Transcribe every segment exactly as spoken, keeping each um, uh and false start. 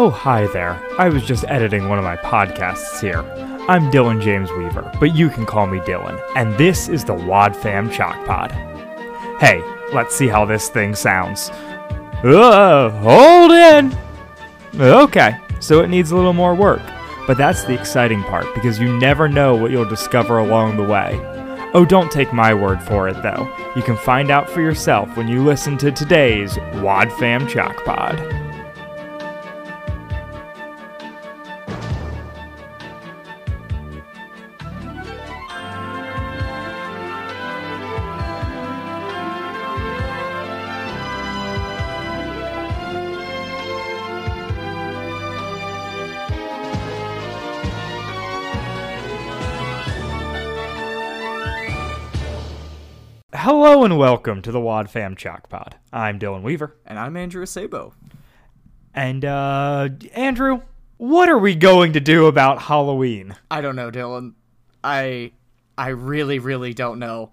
Oh, hi there. I was just editing one of my podcasts here. I'm Dylan James Weaver, but you can call me Dylan, and this is the WhatFam Chalk Pod. Hey, let's see how this thing sounds. Uh, hold in! Okay, so it needs a little more work, but that's the exciting part, because you never know what you'll discover along the way. Oh, don't take my word for it, though. You can find out for yourself when you listen to today's WhatFam Chalk Pod. Hello and welcome to the WhatFam Chalk Pod. I'm Dylan Weaver. And I'm Andrew Sabo. And, uh, Andrew, what are we going to do about Halloween? I don't know, Dylan. I, I really, really don't know.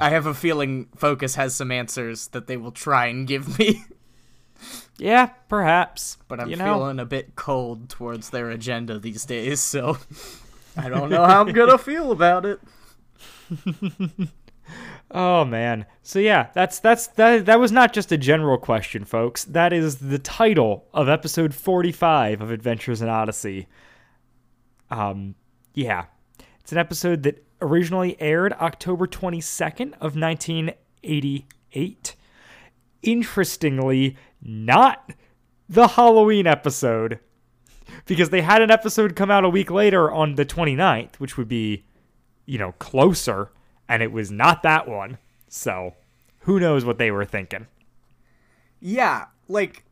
I have a feeling Focus has some answers that they will try and give me. Yeah, perhaps. But I'm you know? feeling a bit cold towards their agenda these days, so I don't know how I'm going to feel about it. Oh man. So yeah, that's that's that that was not just a general question, folks. That is the title of episode forty-five of Adventures in Odyssey. Um yeah. It's an episode that originally aired October twenty-second of nineteen eighty-eight. Interestingly, not the Halloween episode, because they had an episode come out a week later on the twenty-ninth, which would be you know, closer, and it was not that one. So, who knows what they were thinking? Yeah, like,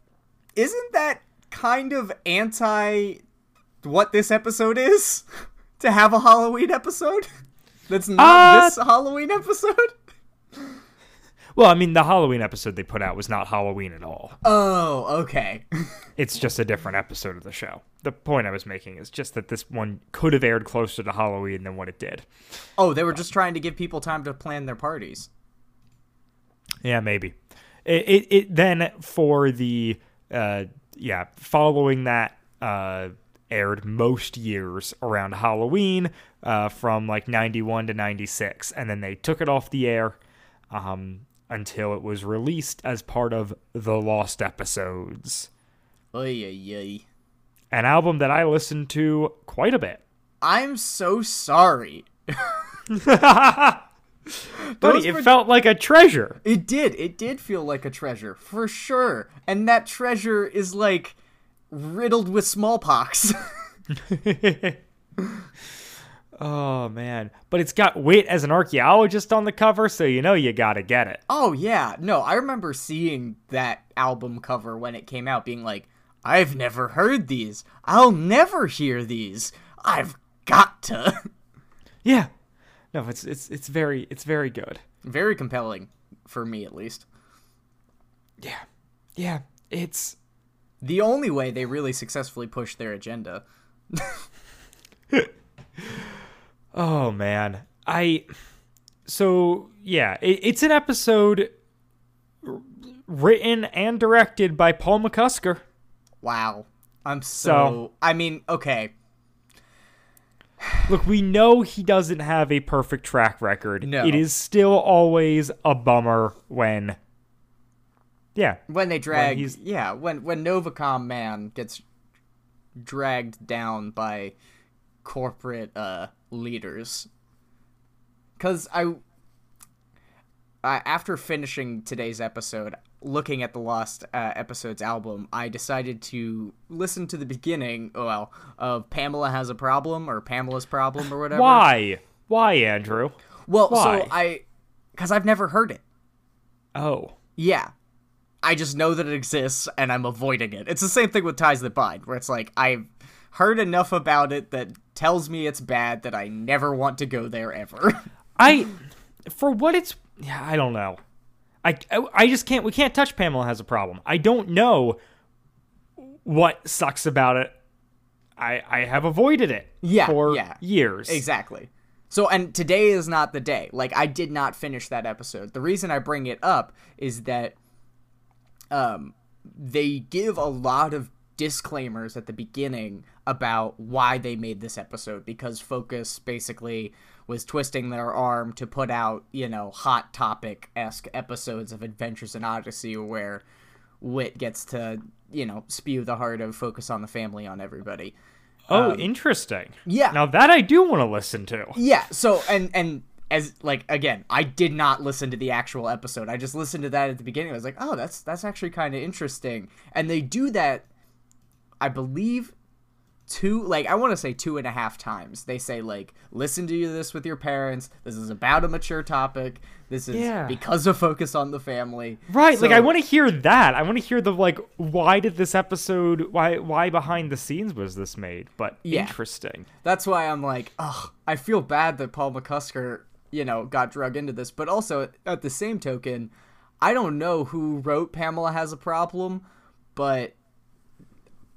isn't that kind of anti what this episode is? To have a Halloween episode? That's not uh, this Halloween episode? Well, I mean, the Halloween episode they put out was not Halloween at all. Oh, okay. It's just a different episode of the show. The point I was making is just that this one could have aired closer to Halloween than what it did. Oh, they were but. just trying to give people time to plan their parties. Yeah, maybe. It it, it then for the uh, yeah following that uh, aired most years around Halloween uh, from like ninety-one to ninety-six, and then they took it off the air. Um. Until it was released as part of The Lost Episodes. Oy, oy, oy. An album that I listened to quite a bit. I'm so sorry. Buddy, it were... felt like a treasure. It did. It did feel like a treasure, for sure. And that treasure is, like, riddled with smallpox. Oh, man. But it's got Wit as an archaeologist on the cover, so you know you gotta get it. Oh, yeah. No, I remember seeing that album cover when it came out, being like, I've never heard these. I'll never hear these. I've got to. Yeah. No, it's it's it's very it's very good. Very compelling, for me at least. Yeah. Yeah, it's... the only way they really successfully pushed their agenda. Oh, man. I, so yeah, it, it's an episode r- written and directed by Paul McCusker. Wow. I'm so, so, I mean, okay. Look, we know he doesn't have a perfect track record. No. It is still always a bummer when, yeah. When they drag, when he's, yeah, when, when Novacom man gets dragged down by corporate, uh, leaders, because I, I after finishing today's episode, looking at the Lost uh, Episodes album, I decided to listen to the beginning, well, of Pamela Has a Problem, or Pamela's Problem, or whatever. Why? Why, Andrew? Well, Why? so I, because I've never heard it. Oh. Yeah. I just know that it exists, and I'm avoiding it. It's the same thing with Ties That Bind, where it's like, I've heard enough about it that tells me it's bad that I never want to go there ever. I, for what it's, yeah, I don't know. I, I, I just can't, we can't touch Pamela Has a Problem. I don't know what sucks about it. I, I have avoided it yeah, for yeah, years. Exactly. So, and today is not the day. Like, I did not finish that episode. The reason I bring it up is that, um, they give a lot of disclaimers at the beginning about why they made this episode, because Focus basically was twisting their arm to put out, you know, hot topic-esque episodes of Adventures in Odyssey where Wit gets to, you know, spew the heart of Focus on the Family on everybody. Oh, um, interesting. Yeah. Now that I do want to listen to. Yeah, so, and, and as, like, again, I did not listen to the actual episode. I just listened to that at the beginning. I was like, oh, that's, that's actually kind of interesting. And they do that, I believe, two, like, I want to say two and a half times. They say, like, listen to this with your parents. This is about a mature topic. This is yeah. because of Focus on the Family. Right, so, like, I want to hear that. I want to hear the, like, why did this episode, why why behind the scenes was this made? But yeah. interesting. That's why I'm like, oh, I feel bad that Paul McCusker, you know, got drug into this. But also, at the same token, I don't know who wrote Pamela Has a Problem, but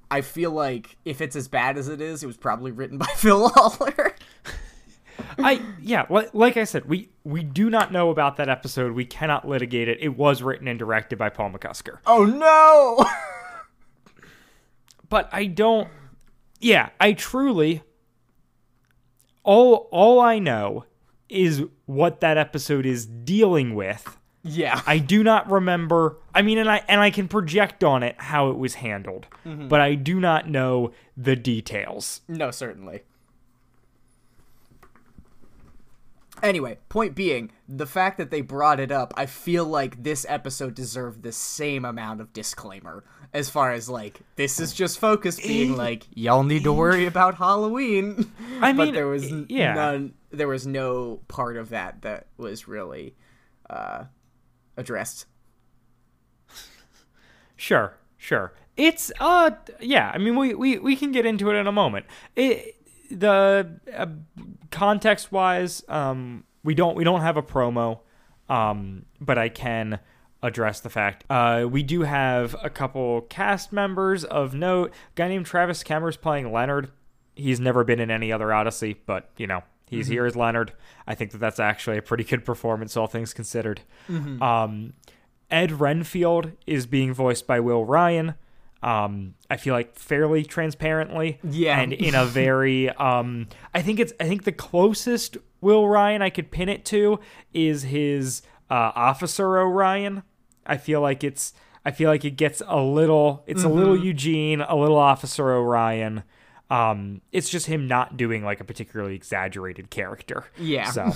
I feel like if it's as bad as it is, it was probably written by Phil Haller. I yeah, like I said, we we do not know about that episode. We cannot litigate it. It was written and directed by Paul McCusker. Oh no! But I don't. Yeah, I truly. All all I know is what that episode is dealing with. Yeah. I do not remember. I mean, and I and I can project on it how it was handled, mm-hmm. but I do not know the details. No, certainly. Anyway, point being, the fact that they brought it up, I feel like this episode deserved the same amount of disclaimer as far as, like, this is just Focus being like, y'all need to worry about Halloween. I mean, but there was yeah. none, there was no part of that that was really uh addressed. Sure, sure. It's, uh, yeah, I mean, we, we, we can get into it in a moment. It, the uh, context-wise, um, we don't we don't have a promo, um, but I can address the fact. Uh, we do have a couple cast members of note. A guy named Travis Kemmer's playing Leonard. He's never been in any other Odyssey, but, you know, he's mm-hmm. here as Leonard. I think that that's actually a pretty good performance, all things considered. Mm-hmm. Um Ed Renfield is being voiced by Will Ryan. Um, I feel like fairly transparently, yeah, and in a very, um, I think it's, I think the closest Will Ryan I could pin it to is his uh, Officer O'Ryan. I feel like it's, I feel like it gets a little, it's mm-hmm. a little Eugene, a little Officer O'Ryan. Um, it's just him not doing like a particularly exaggerated character. Yeah. So,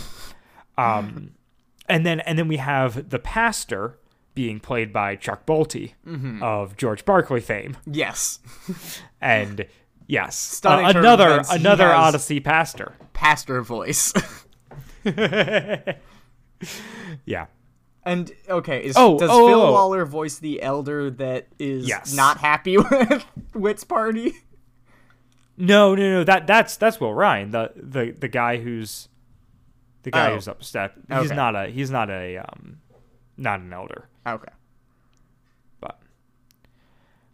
um, and then and then we have the pastor, being played by Chuck Bolte mm-hmm. of George Barclay fame. Yes. And yes, uh, another another Odyssey pastor. Pastor voice. Yeah. And okay, is oh, does oh, Phil oh. Waller voice the elder that is yes. not happy with Wit's party? No, no, no. That that's that's Will Ryan, the the, the guy who's the guy oh. who's upset. He's okay. not a he's not a um not an elder. Okay. But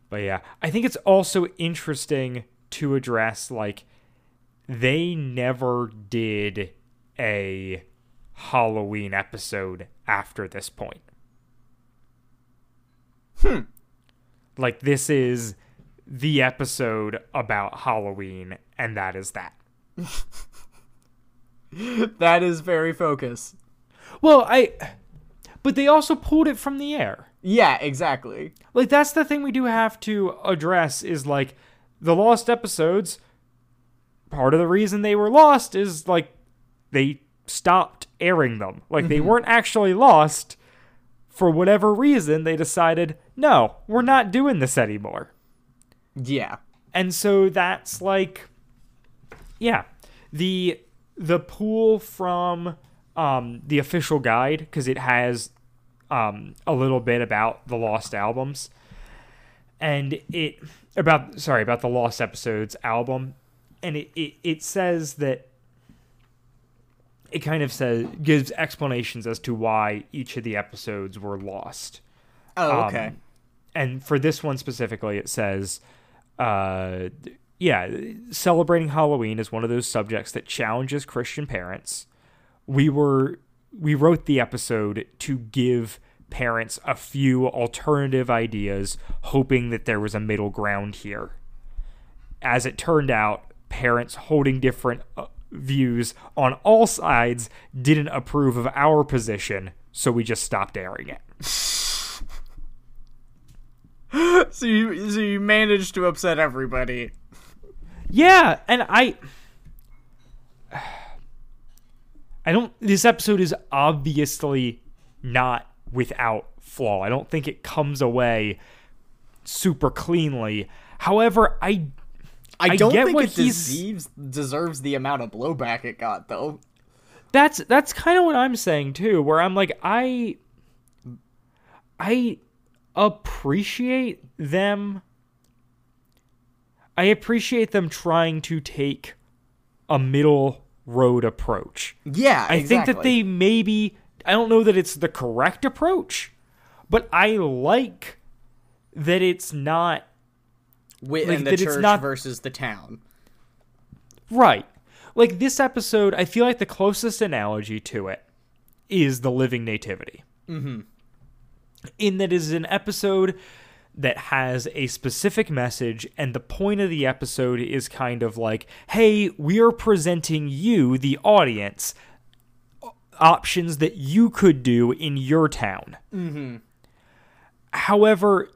but yeah, I think it's also interesting to address, like, they never did a Halloween episode after this point. Hmm. Like, this is the episode about Halloween, and that is that. That is very focused. Well, I... But they also pulled it from the air. Yeah, exactly. Like, that's the thing we do have to address is, like, the lost episodes, part of the reason they were lost is, like, they stopped airing them. Like, mm-hmm. they weren't actually lost. For whatever reason, they decided, no, we're not doing this anymore. Yeah. And so that's, like, yeah. The, the pull from... Um, the official guide, because it has um, a little bit about the lost albums, and it about sorry about the lost episodes album, and it it, it says that it kind of says gives explanations as to why each of the episodes were lost. Oh, okay. Um, and for this one specifically, it says, uh, yeah, celebrating Halloween is one of those subjects that challenges Christian parents. We were we wrote the episode to give parents a few alternative ideas, hoping that there was a middle ground here. As it turned out, parents holding different views on all sides didn't approve of our position, so we just stopped airing it. So you, so you managed to upset everybody. Yeah, and I... I don't... This episode is obviously not without flaw. I don't think it comes away super cleanly. However, I... I don't I think it deserves, deserves the amount of blowback it got, though. That's that's kind of what I'm saying, too, where I'm like, I... I... appreciate them I appreciate them trying to take a middle road approach. Yeah, I exactly. think that they maybe, I don't know that it's the correct approach, but I like that it's not Wit like, and the church not, versus the town. Right. Like this episode, I feel like the closest analogy to it is the Living Nativity. Mm-hmm. In that is an episode that has a specific message, and the point of the episode is kind of like, hey, we're presenting you, the audience, options that you could do in your town. Mm-hmm. However,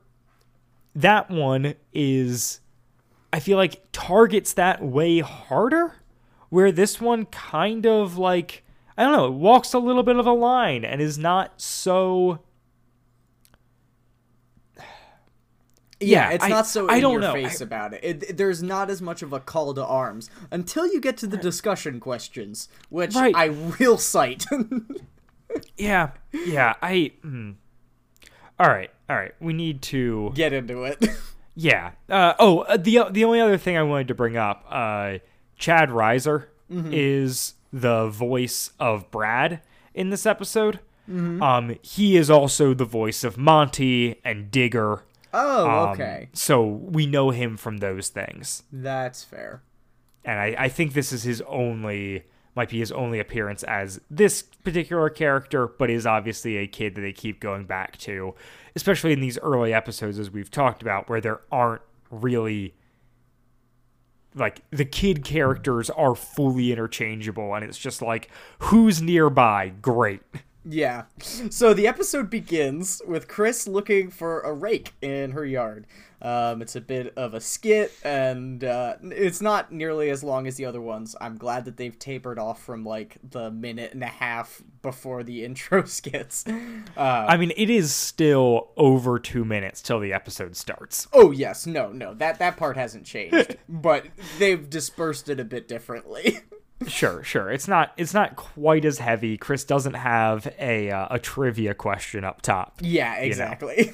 that one is, I feel like, targets that way harder, where this one kind of like, I don't know, walks a little bit of a line and is not so... Yeah, yeah, it's I, not so in your know. face I, about it. It, it. There's not as much of a call to arms until you get to the discussion questions, which right. I will cite. yeah, yeah, I... Mm. All right, all right, we need to... Get into it. yeah. Uh, oh, uh, the the only other thing I wanted to bring up, uh, Chad Reiser mm-hmm. is the voice of Brad in this episode. Mm-hmm. Um, he is also the voice of Monty and Digger. Oh, okay. Um, so we know him from those things. That's fair. And I, I think this is his only, might be his only appearance as this particular character, but is obviously a kid that they keep going back to, especially in these early episodes, as we've talked about, where there aren't really, like, the kid characters are fully interchangeable, and it's just like, who's nearby? Great. Yeah. So the episode begins with Chris looking for a rake in her yard. Um, it's a bit of a skit, and uh, it's not nearly as long as the other ones. I'm glad that they've tapered off from, like, the minute and a half before the intro skits. Uh, I mean, it is still over two minutes till the episode starts. Oh, yes. No, no. That, that part hasn't changed. But they've dispersed it a bit differently. Sure, sure. It's not it's not quite as heavy. Chris doesn't have a uh, a trivia question up top. Yeah, exactly.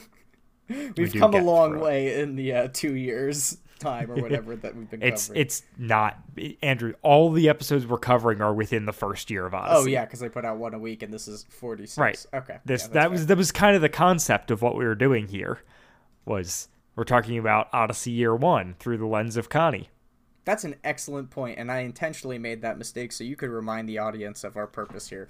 You know? We've we come a long way in the uh, two years time or whatever that we've been covering. It's it's not Andrew. All the episodes we're covering are within the first year of Odyssey. Oh yeah, because they put out one a week, and this is forty-six. Right. Okay. This yeah, that fair. was that was kind of the concept of what we were doing here. Was we're talking about Odyssey year one through the lens of Connie. That's an excellent point, and I intentionally made that mistake so you could remind the audience of our purpose here.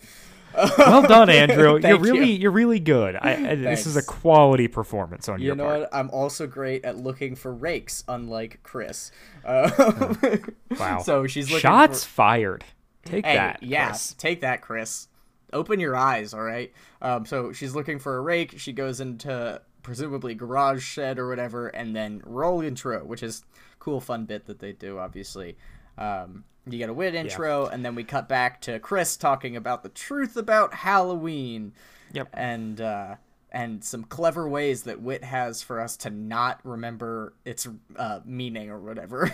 Well done, Andrew. You're really you. you're really good. I, I, this is a quality performance on you your part. You know what? I'm also great at looking for rakes, unlike Chris. Uh, oh. Wow. So she's looking Shots for... fired. Take hey, that, yeah, Chris. Take that, Chris. Open your eyes, all right? Um, so she's looking for a rake. She goes into presumably garage shed or whatever, and then roll intro, which is... cool fun bit that they do, obviously. Um, you get a wit intro, yeah. and then we cut back to Chris talking about the truth about Halloween. Yep. And uh, and some clever ways that wit has for us to not remember its uh, meaning or whatever.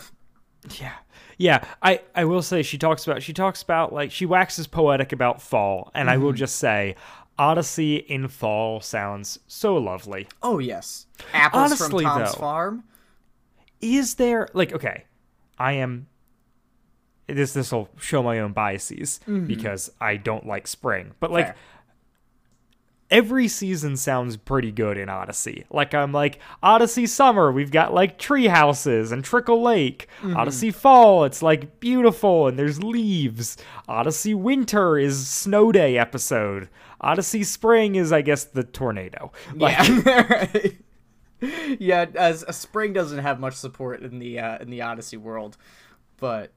Yeah. Yeah. I, I will say she talks about, she talks about, like, she waxes poetic about fall. And mm-hmm. I will just say, Odyssey in fall sounds so lovely. Oh, yes. Apples Honestly, from Tom's though, farm. Is there, like, okay, I am, this this will show my own biases mm-hmm. because I don't like spring, but, like, Fair. every season sounds pretty good in Odyssey. Like, I'm like, Odyssey Summer, we've got, like, tree houses and Trickle Lake. Mm-hmm. Odyssey Fall, it's, like, beautiful and there's leaves. Odyssey Winter is Snow Day episode. Odyssey Spring is, I guess, the tornado. Like, yeah, yeah. As uh, spring doesn't have much support in the uh, in the Odyssey world, but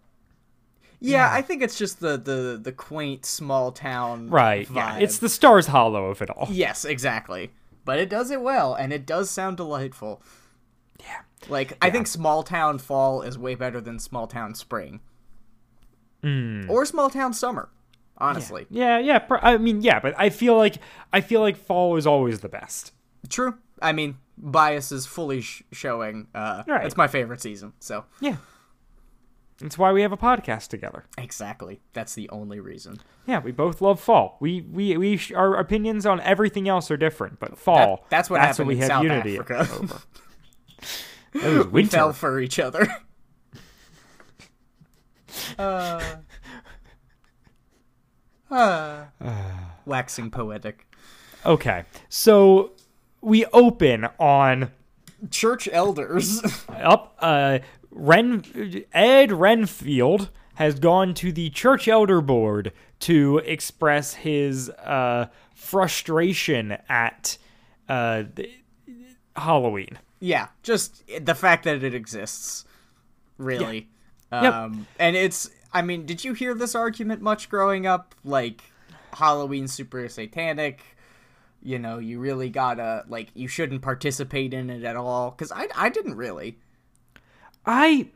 yeah, yeah, I think it's just the the the quaint small town right. vibe. Yeah, it's the Stars Hollow of it all. Yes, exactly. But it does it well, and it does sound delightful. Yeah, like yeah. I think small town fall is way better than small town spring, mm. or small town summer. Honestly, yeah, yeah, yeah. I mean, yeah, but I feel like I feel like fall is always the best. True. I mean, bias is fully sh- showing. Uh, right. It's my favorite season. So yeah, that's why we have a podcast together. Exactly. That's the only reason. Yeah, we both love fall. We we we sh- our opinions on everything else are different, but fall. That, that's what that's happened what we in South unity Africa. Over. It was we fell for each other. uh. Uh, waxing poetic. Okay, so we open on church elders. Up, uh, Ren Ed Renfield has gone to the church elder board to express his uh frustration at uh Halloween. Yeah, just the fact that it exists. Really, yeah. um, yep. and it's. I mean, did you hear this argument much growing up? Like, Halloween's super satanic. You know, you really gotta, like, you shouldn't participate in it at all. Because I, I didn't really. I,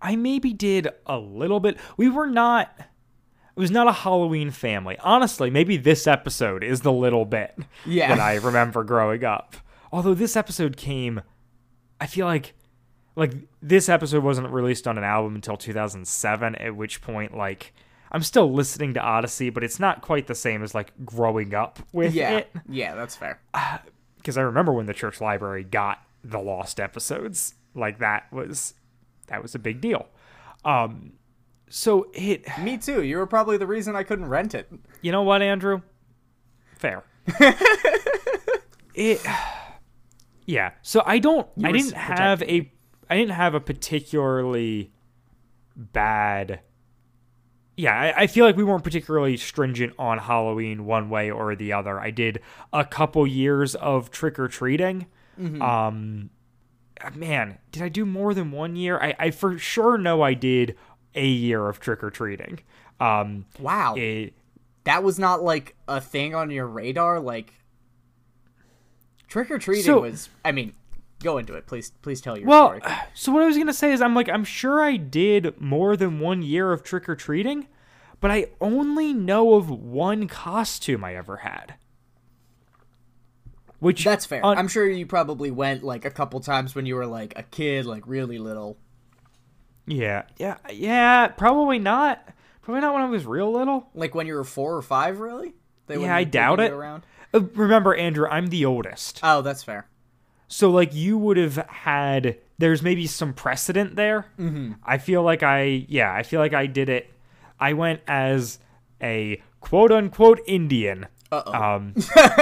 I maybe did a little bit. We were not, it was not a Halloween family. Honestly, maybe this episode is the little bit yeah. that I remember growing up. Although this episode came, I feel like, Like, this episode wasn't released on an album until two thousand seven, at which point, like, I'm still listening to Odyssey, but it's not quite the same as, like, growing up with yeah. it. Yeah, that's fair. Because uh, I remember when the church library got the Lost Episodes. Like, that was that was a big deal. Um, so it... Me too. You were probably the reason I couldn't rent it. You know what, Andrew? Fair. it... Yeah. So I don't... You I didn't have a... I didn't have a particularly bad... Yeah, I, I feel like we weren't particularly stringent on Halloween one way or the other. I did a couple years of trick-or-treating. Mm-hmm. Um, man, did I do more than one year? I, I for sure know I did a year of trick-or-treating. Um, wow. It, that was not, like, a thing on your radar? Like, trick-or-treating so, was... I mean... Go into it, please. Please tell your well, story. Well, so what I was going to say is I'm like, I'm sure I did more than one year of trick-or-treating, but I only know of one costume I ever had. Which That's fair. On, I'm sure you probably went, like, a couple times when you were, like, a kid, like, really little. Yeah. Yeah. Yeah, probably not. Probably not when I was real little. Like, when you were four or five, really? They yeah, I doubt it. Around? Uh, remember, Andrew, I'm the oldest. Oh, that's fair. So, like, you would have had, there's maybe some precedent there. Mm-hmm. I feel like I, yeah, I feel like I did it. I went as a quote-unquote Indian. Uh-oh. Um,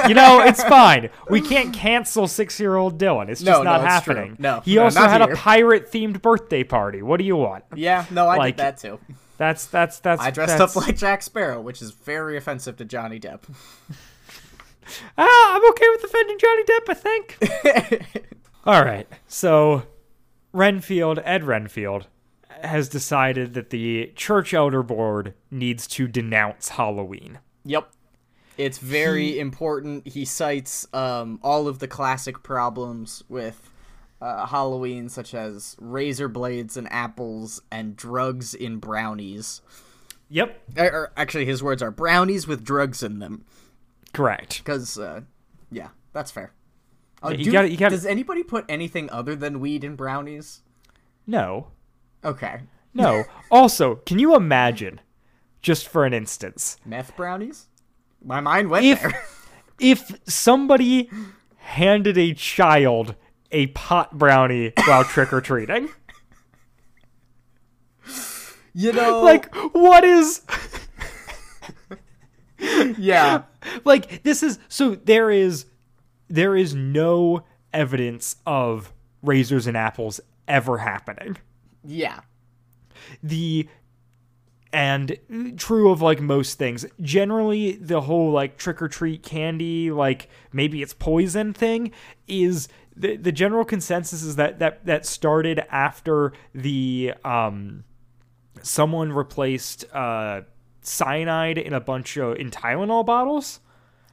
you know, it's fine. We can't cancel six-year-old Dylan. It's just no, not no, happening. It's no, he no, also had here. a pirate-themed birthday party. What do you want? Yeah, no, I like, did that, too. That's, that's, that's. I dressed that's, up like Jack Sparrow, which is very offensive to Johnny Depp. Ah, I'm okay with offending Johnny Depp, I think. All right, so Renfield, Ed Renfield, has decided that the church elder board needs to denounce Halloween. Yep. It's very he, important. He cites um, all of the classic problems with uh, Halloween, such as razor blades and apples and drugs in brownies. Yep. Or, or actually, his words are brownies with drugs in them. Correct. Because, uh, yeah, that's fair. Uh, yeah, you do, gotta, you gotta, does anybody put anything other than weed in brownies? No. Okay. No. Also, can you imagine, just for an instance... Meth brownies? My mind went if, there. If somebody handed a child a pot brownie while trick-or-treating... You know... Like, what is... Yeah. Like, this is, so there is, there is no evidence of razors and apples ever happening. Yeah. The, and true of, like, most things. Generally, the whole, like, trick-or-treat candy, like, maybe it's poison thing is, the the general consensus is that, that, that started after the, um, someone replaced, uh, cyanide in a bunch of, in Tylenol bottles.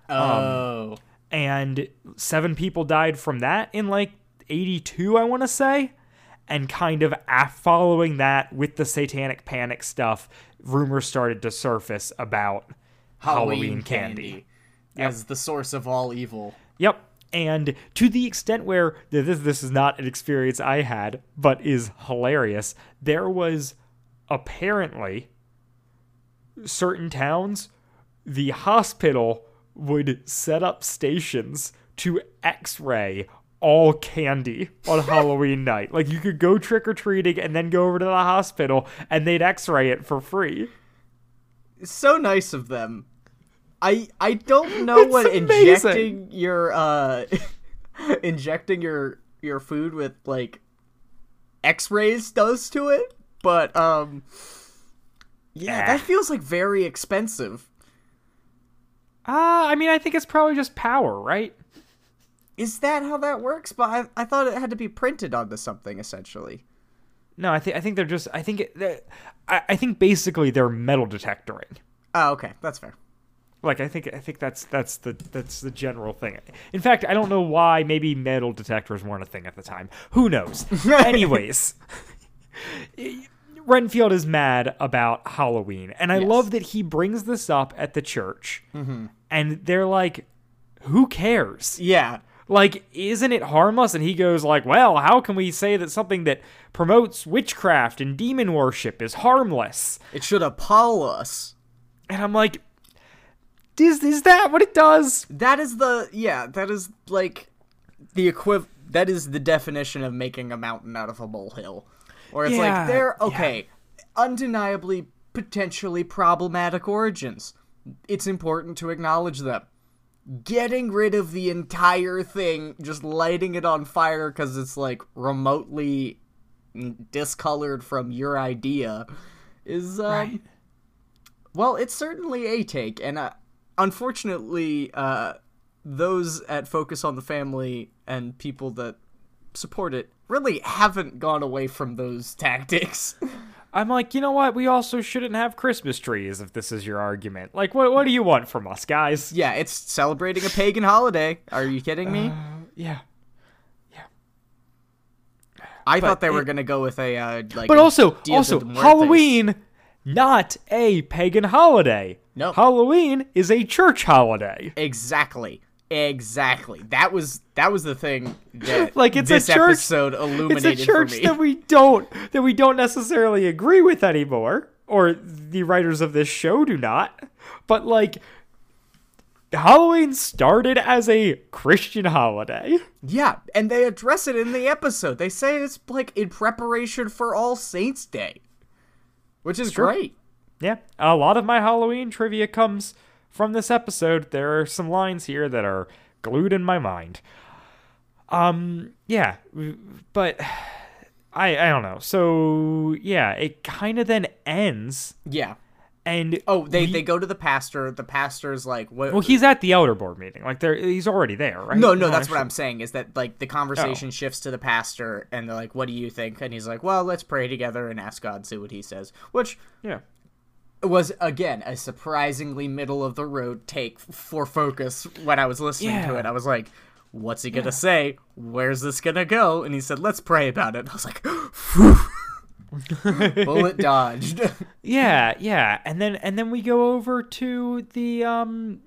Oh. Um, and seven people died from that in, like, eighty-two, I want to say. And kind of following that with the satanic panic stuff, rumors started to surface about Halloween, Halloween candy, candy yep. as the source of all evil. Yep. And to the extent where this, this is not an experience I had, but is hilarious. There was apparently certain towns, the hospital would set up stations to x-ray all candy on Halloween night. Like, you could go trick-or-treating and then go over to the hospital and they'd x-ray it for free. So nice of them. I I don't know it's what amazing. injecting your uh injecting your your food with, like, x-rays does to it, but um yeah, yeah. that feels like very expensive. Uh I mean, I think it's probably just power, right? Is that how that works? But I, I thought it had to be printed onto something, essentially. No, I think I think they're just I think it, I, I think basically they're metal detectoring. Oh, okay, that's fair. Like, I think I think that's that's the that's the general thing. In fact, I don't know why. Maybe metal detectors weren't a thing at the time. Who knows? Anyways, Renfield is mad about Halloween, and I yes. love that he brings this up at the church, mm-hmm. and they're like, "Who cares?" Yeah. Like, isn't it harmless? And he goes like, well, how can we say that something that promotes witchcraft and demon worship is harmless? It should appall us. And I'm like, is, is that what it does? That is the, yeah, that is like the equiv- that is the definition of making a mountain out of a molehill. Or it's yeah, like, they're, okay, yeah. undeniably, potentially problematic origins. It's important to acknowledge them. Getting rid of the entire thing, just lighting it on fire because it's, like, remotely discolored from your idea is, um... Right. Well, it's certainly a take, and uh, unfortunately, uh, those at Focus on the Family and people that support it really haven't gone away from those tactics. I'm like, you know what? We also shouldn't have Christmas trees if this is your argument. Like, what what do you want from us, guys? Yeah, it's celebrating a pagan holiday. Are you kidding me? Uh, yeah. Yeah. I but thought they it, were going to go with a, uh, like... But also, also Halloween, thing. Not a pagan holiday. No. Nope. Halloween is a church holiday. Exactly. Exactly. That was that was the thing that like it's this a church, episode illuminated for me. It's a church that we don't that we don't necessarily agree with anymore, or the writers of this show do not. But, like, Halloween started as a Christian holiday. Yeah, and they address it in the episode. They say it's, like, in preparation for All Saints Day, which is sure. great. Yeah, a lot of my Halloween trivia comes from this episode. There are some lines here that are glued in my mind. Um, yeah, but I I don't know. So, yeah, it kind of then ends. Yeah. And oh, they, we, they go to the pastor. The pastor's like, what? Well, he's at the elder board meeting. Like, they're, he's already there, right? No, no, that's what I'm saying is that, like, the conversation oh. shifts to the pastor, and they're like, what do you think? And he's like, well, let's pray together and ask God, see what he says. Which, yeah. was, again, a surprisingly middle-of-the-road take for Focus when I was listening yeah. to it. I was like, what's he going to yeah. say? Where's this going to go? And he said, let's pray about it. And I was like, phew. Bullet dodged. Yeah, yeah. And then and then we go over to the... um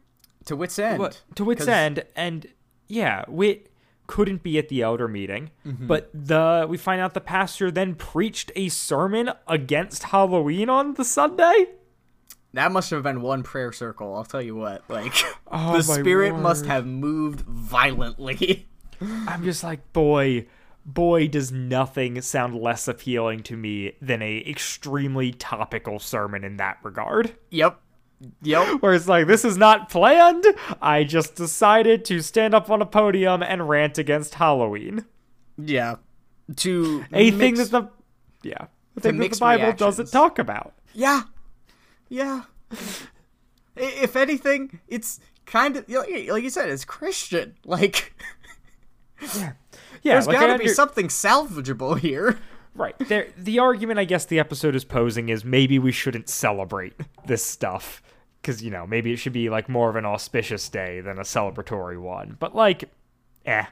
To Wits End. What, to Wits Cause... End. And, yeah, Wit couldn't be at the elder meeting. Mm-hmm. But the we find out the pastor then preached a sermon against Halloween on the Sunday. That must have been one prayer circle, I'll tell you what. Like, oh, the spirit Lord. must have moved violently. I'm just like, boy, boy, does nothing sound less appealing to me than a extremely topical sermon in that regard. Yep. Yep. Where it's like, this is not planned. I just decided to stand up on a podium and rant against Halloween. Yeah. To a mix, thing that the yeah, a thing that the Bible reactions. Doesn't talk about. Yeah. Yeah. If anything, it's kind of, like you said, it's Christian. Like, yeah. Yeah, there's like got to under- be something salvageable here. Right. There, the argument I guess the episode is posing is maybe we shouldn't celebrate this stuff. Because, you know, maybe it should be, like, more of an auspicious day than a celebratory one. But, like, eh.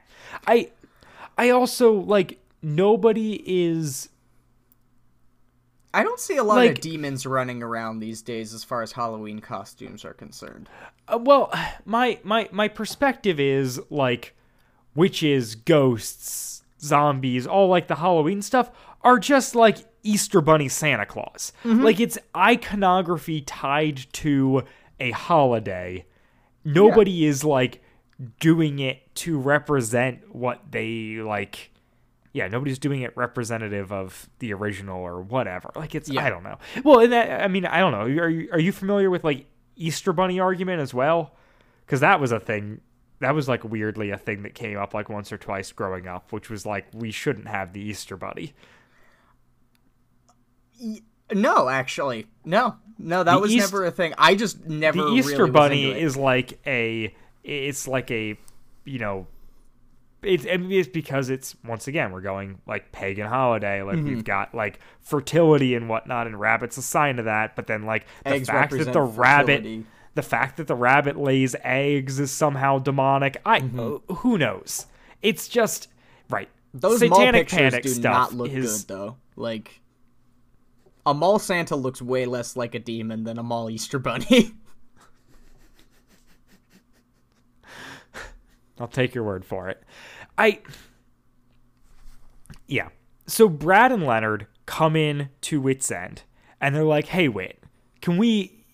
I, I also, like, nobody is... I don't see a lot like, of demons running around these days as far as Halloween costumes are concerned. Uh, well, my, my, my perspective is, like, witches, ghosts, zombies, all, like, the Halloween stuff are just, like, Easter Bunny Santa Claus. Mm-hmm. Like, it's iconography tied to a holiday. Nobody yeah. is, like, doing it to represent what they, like... Yeah, nobody's doing it representative of the original or whatever. Like, it's, yeah. I don't know. Well, and that, I mean, I don't know. Are you, are you familiar with, like, Easter Bunny argument as well? Because that was a thing. That was, like, weirdly a thing that came up, like, once or twice growing up, which was, like, we shouldn't have the Easter Bunny. No, actually. No. No, that the was East, never a thing. I just never really was into it. The Easter Bunny is, like, a, it's, like, a, you know... It's, it's because it's, once again, we're going, like, pagan holiday. Like, mm-hmm. we've got, like, fertility and whatnot, and rabbit's a sign of that. But then, like, the eggs fact that the fertility. rabbit, the fact that the rabbit lays eggs is somehow demonic. I, mm-hmm. who knows? It's just, right. Those satanic mall panic do stuff not look is, good, though. Like, a mall Santa looks way less like a demon than a mall Easter Bunny. I'll take your word for it. I, yeah. So Brad and Leonard come in to Wit's End, and they're like, "Hey, Wit, can we,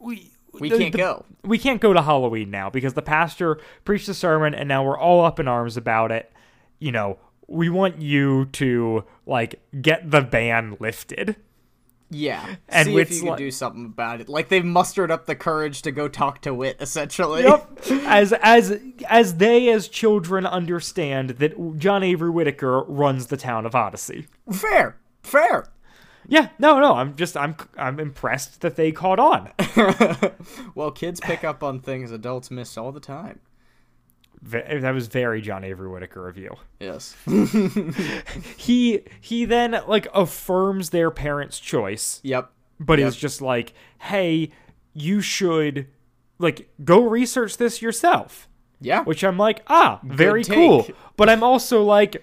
we, we the, can't the, go. We can't go to Halloween now because the pastor preached a sermon, and now we're all up in arms about it. You know, we want you to like get the ban lifted." Yeah, and see Wit's if you can like, do something about it. Like they've mustered up the courage to go talk to Wit, essentially. Yep. As as as they as children understand that John Avery Whitaker runs the town of Odyssey. Fair, fair. Yeah, no, no. I'm just I'm I'm impressed that they caught on. Well, kids pick up on things adults miss all the time. That was very John Avery Whitaker of you. Yes. he he then like affirms their parents' choice. Yep. But yep. is just like, hey, you should like go research this yourself. Yeah. Which I'm like, ah, very cool. But I'm also like,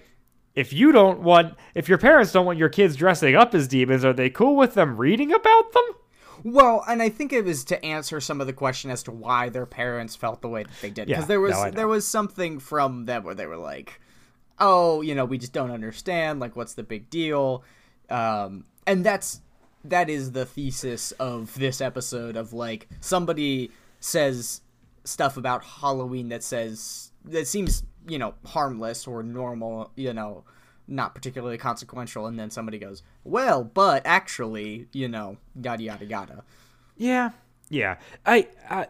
if you don't want, if your parents don't want your kids dressing up as demons, are they cool with them reading about them? Well, and I think it was to answer some of the question as to why their parents felt the way that they did. Because yeah, there was no, there was something from them where they were like, oh, you know, we just don't understand. Like, what's the big deal? Um, and that's that is the thesis of this episode of, like, somebody says stuff about Halloween that says that seems, you know, harmless or normal, you know, not particularly consequential, and then somebody goes, well, but actually, you know, yada yada yada. Yeah, yeah. I, I,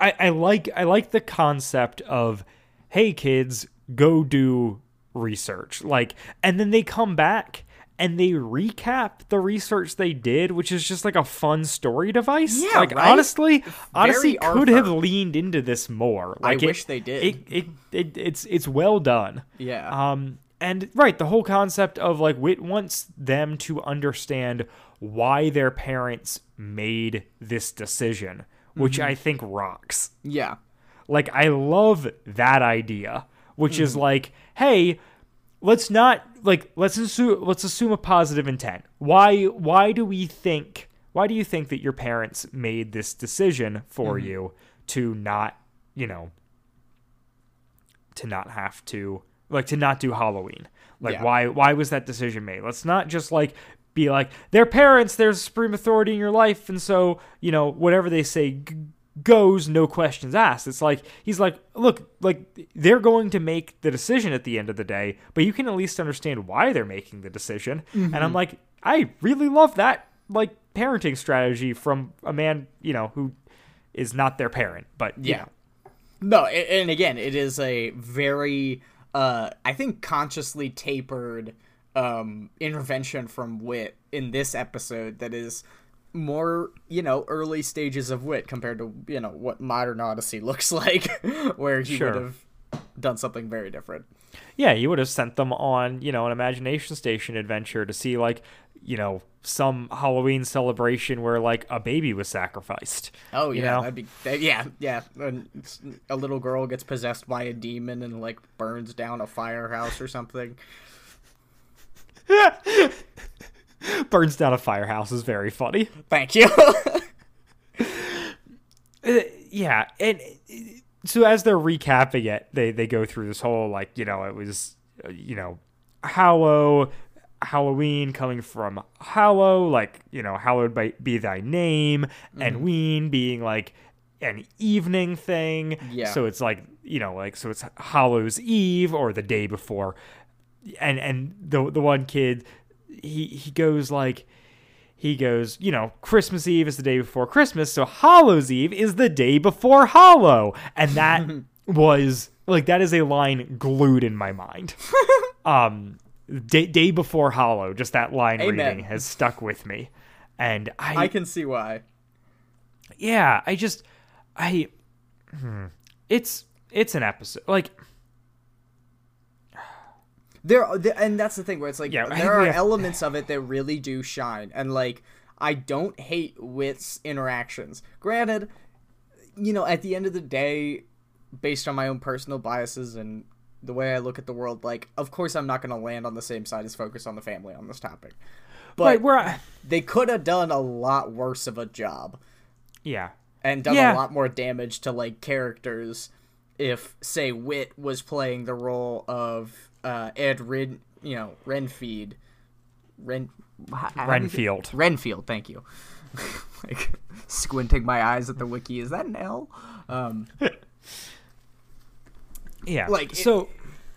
I like I like the concept of, hey kids, go do research, like, and then they come back and they recap the research they did, which is just like a fun story device. Yeah, like right? honestly, honestly, could have leaned into this more. Like, I it, wish they did. It, it, it, it's it's well done. Yeah. Um. And, right, the whole concept of, like, Wit wants them to understand why their parents made this decision, which mm-hmm. I think rocks. Yeah. Like, I love that idea, which mm-hmm. is like, hey, let's not, like, let's assume, let's assume a positive intent. Why, why do we think, why do you think that your parents made this decision for mm-hmm. you to not, you know, to not have to... Like, to not do Halloween. Like, yeah. why why was that decision made? Let's not just, like, be like, their parents, there's supreme authority in your life, and so, you know, whatever they say g- goes, no questions asked. It's like, he's like, look, like, they're going to make the decision at the end of the day, but you can at least understand why they're making the decision. Mm-hmm. And I'm like, I really love that, like, parenting strategy from a man, you know, who is not their parent. But yeah, you know. No, and again, it is a very, uh, I think, consciously tapered um, intervention from Wit in this episode that is more, you know, early stages of Wit compared to, you know, what modern Odyssey looks like, where he sure. would have done something very different. Yeah, you would have sent them on, you know, an imagination station adventure to see, like, you know, some Halloween celebration where, like, a baby was sacrificed. Oh, yeah, you know? that'd be, that, yeah, yeah. And a little girl gets possessed by a demon and, like, burns down a firehouse or something. Burns down a firehouse is very funny. Thank you. uh, yeah, and... Uh, So as they're recapping it, they, they go through this whole, like, you know, it was, you know, hallow, Halloween coming from hallow, like, you know, hallowed by, be thy name, mm-hmm. and ween being, like, an evening thing. Yeah. So it's, like, you know, like, so it's Hallow's Eve or the day before. And and the the one kid, he, he goes, like, he goes, you know, Christmas Eve is the day before Christmas, so Hallow's Eve is the day before Hallow. And that was, like, that is a line glued in my mind. um, day, day before Hallow, just that line Amen. reading has stuck with me. And I... I can see why. Yeah, I just, I, hmm, it's, it's an episode, like... There, and that's the thing where it's like, yeah, there are yeah. elements of it that really do shine. And, like, I don't hate Wit's interactions. Granted, you know, at the end of the day, based on my own personal biases and the way I look at the world, like, of course I'm not going to land on the same side as Focus on the Family on this topic. But right, we're, uh... they could have done a lot worse of a job. Yeah. And done yeah. a lot more damage to, like, characters if, say, Wit was playing the role of... Uh, Ed Ren, you know, Renfield, Ren, Renfield, Renfield. Thank you. Like, squinting my eyes at the wiki. Is that an L? Um, yeah. Like, so it,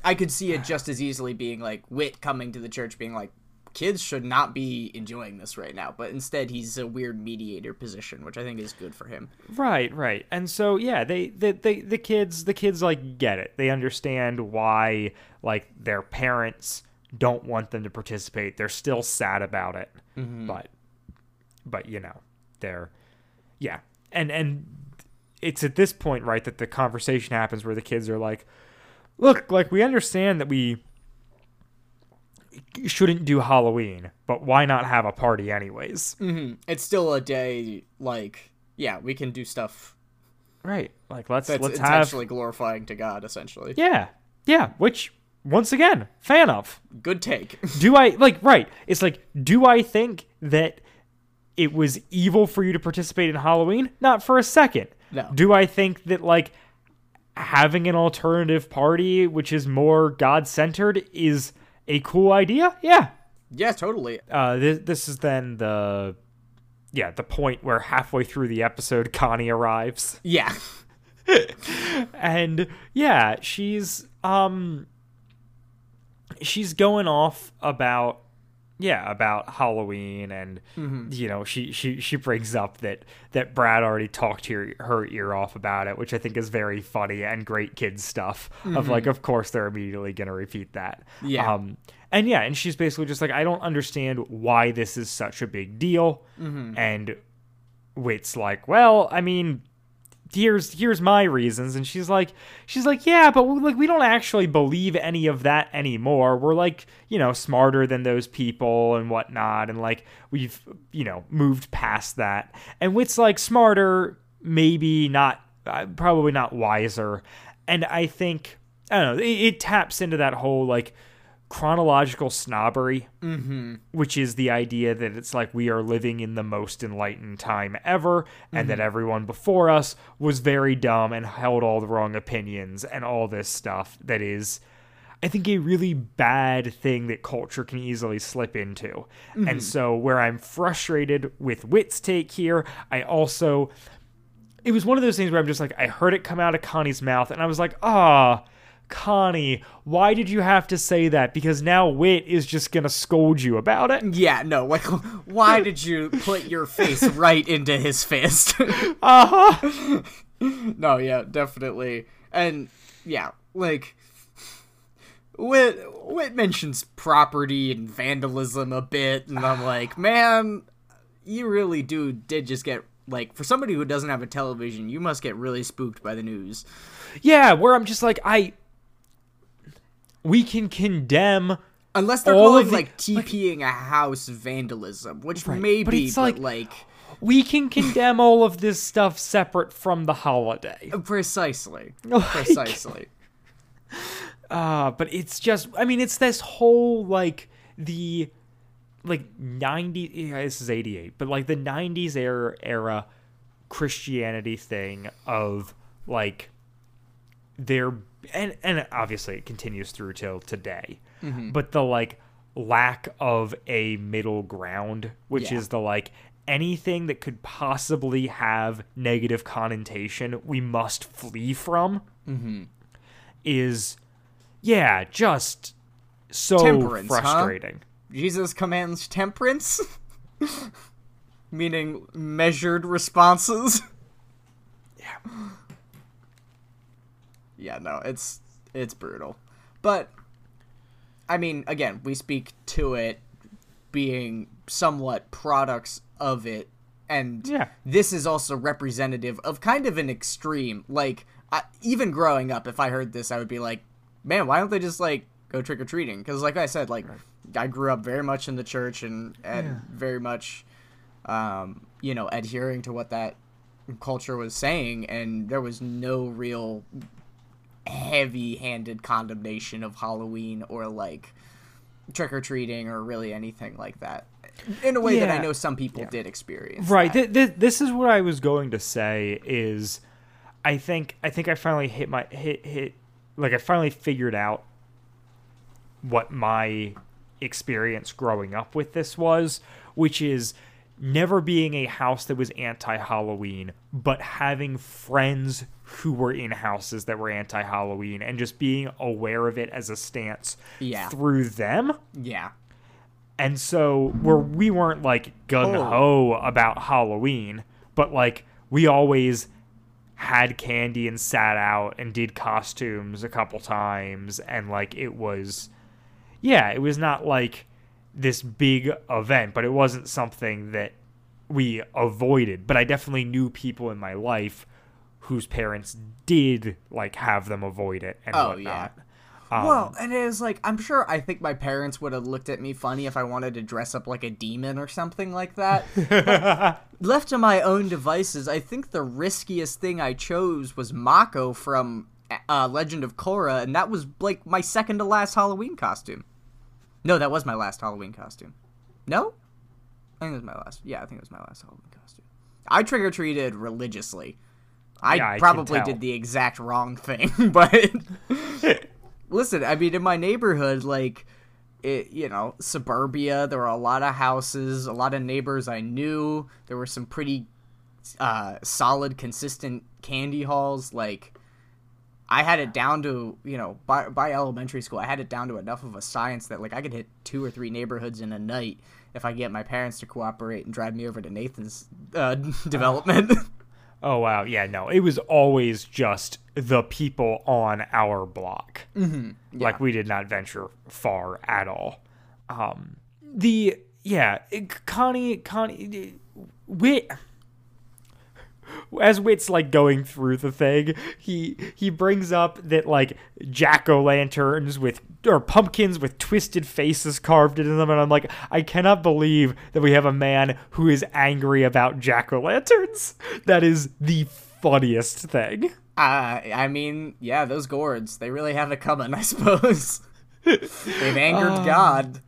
I could see it just as easily being like Wit coming to the church, being like, kids should not be enjoying this right now. But instead, he's a weird mediator position, which I think is good for him. Right, right. And so, yeah, they, they, they the kids, the kids like get it. They understand why. Like, their parents don't want them to participate. They're still sad about it, mm-hmm. but, but you know, they're, yeah. And, and it's at this point, right, that the conversation happens where the kids are like, look, like, we understand that we shouldn't do Halloween, but why not have a party anyways? Mm-hmm. It's still a day, like, yeah, we can do stuff. Right. Like, let's, let's it's have. Actually glorifying to God, essentially. Yeah. Yeah. Which... Once again, fan of. Good take. Do I, like, right. It's like, do I think that it was evil for you to participate in Halloween? Not for a second. No. Do I think that, like, having an alternative party, which is more God-centered, is a cool idea? Yeah. Yeah, totally. Uh, this, this is then the, yeah, the point where halfway through the episode, Connie arrives. Yeah. And, yeah, she's, um... she's going off about, yeah, about Halloween, and mm-hmm. you know, she, she she brings up that that Brad already talked her her ear off about it, which I think is very funny and great kid stuff. Mm-hmm. Of like, of course they're immediately gonna repeat that. Yeah, um, and yeah, and she's basically just like, I don't understand why this is such a big deal. Mm-hmm. And Wit's like, well, I mean. Here's here's my reasons, and she's like she's like yeah, but we, like we don't actually believe any of that anymore. We're like, you know, smarter than those people and whatnot, and like we've, you know, moved past that. And Wit's like, smarter, maybe not, uh, probably not wiser. And I think I don't know. It, it taps into that whole like chronological snobbery, mm-hmm. which is the idea that it's like we are living in the most enlightened time ever, and mm-hmm. that everyone before us was very dumb and held all the wrong opinions and all this stuff that is, I think, a really bad thing that culture can easily slip into. Mm-hmm. And so where I'm frustrated with Wit's take here, I also, it was one of those things where I'm just like, I heard it come out of Connie's mouth and I was like, ah, Connie, why did you have to say that? Because now Wit is just going to scold you about it. Yeah, no, like, why did you put your face right into his fist? uh-huh. No, yeah, definitely. And, yeah, like, Wit, Wit mentions property and vandalism a bit, and I'm like, man, you really do did just get... Like, for somebody who doesn't have a television, you must get really spooked by the news. Yeah, where I'm just like, I... We can condemn... Unless they're all calling, of the, like, TPing like, a house vandalism, which right, may but be, it's but, like, like... We can condemn all of this stuff separate from the holiday. Precisely. Like, Precisely. Uh, but it's just... I mean, it's this whole, like, the... like ninety yeah, this is eighty-eight, but like the nineties era era Christianity thing of like their and and obviously it continues through till today, mm-hmm. but the like lack of a middle ground, which yeah. is the like anything that could possibly have negative connotation we must flee from, mm-hmm. is yeah just so Temperance, frustrating huh? Jesus commands temperance, meaning measured responses. Yeah. Yeah, no, it's it's brutal. But, I mean, again, we speak to it being somewhat products of it, and yeah. this is also representative of kind of an extreme. Like, I, even growing up, if I heard this, I would be like, man, why don't they just, like, go trick-or-treating? Because, like I said, like... Right. I grew up very much in the church and, and yeah. very much, um, you know, adhering to what that culture was saying. And there was no real heavy-handed condemnation of Halloween or, like, trick-or-treating or really anything like that. In a way yeah. that I know some people yeah. did experience. Right. Th- th- this is what I was going to say is I think I think I finally hit my – hit hit like I finally figured out what my – experience growing up with this was, which is never being a house that was anti-Halloween, but having friends who were in houses that were anti-Halloween and just being aware of it as a stance yeah. through them. Yeah. And so where we weren't like gung-ho oh. about Halloween, but like we always had candy and sat out and did costumes a couple times, and like it was... Yeah, it was not like this big event, but it wasn't something that we avoided. But I definitely knew people in my life whose parents did like have them avoid it and oh, whatnot. Yeah. Um, well, and it was like, I'm sure I think my parents would have looked at me funny if I wanted to dress up like a demon or something like that. But left to my own devices, I think the riskiest thing I chose was Mako from... Uh, Legend of Korra, and that was like my second to last Halloween costume. No, that was my last Halloween costume. No? I think it was my last. Yeah, I think it was my last Halloween costume. I trick-or-treated religiously. I yeah, probably I did the exact wrong thing, but listen, I mean, in my neighborhood, like, it, you know, suburbia, there were a lot of houses, a lot of neighbors I knew. There were some pretty uh, solid, consistent candy hauls, like... I had it down to, you know, by, by elementary school, I had it down to enough of a science that, like, I could hit two or three neighborhoods in a night if I get my parents to cooperate and drive me over to Nathan's uh, development. Uh, oh, wow. Yeah, no. It was always just the people on our block. Mm-hmm. Yeah. Like, we did not venture far at all. Um, the, yeah, it, Connie, Connie, we... As Wit's, like, going through the thing, he he brings up that, like, jack-o'-lanterns with, or pumpkins with twisted faces carved into them, and I'm like, I cannot believe that we have a man who is angry about jack-o'-lanterns. That is the funniest thing. Uh, I mean, yeah, those gourds, they really have it coming, I suppose. They've angered um, God.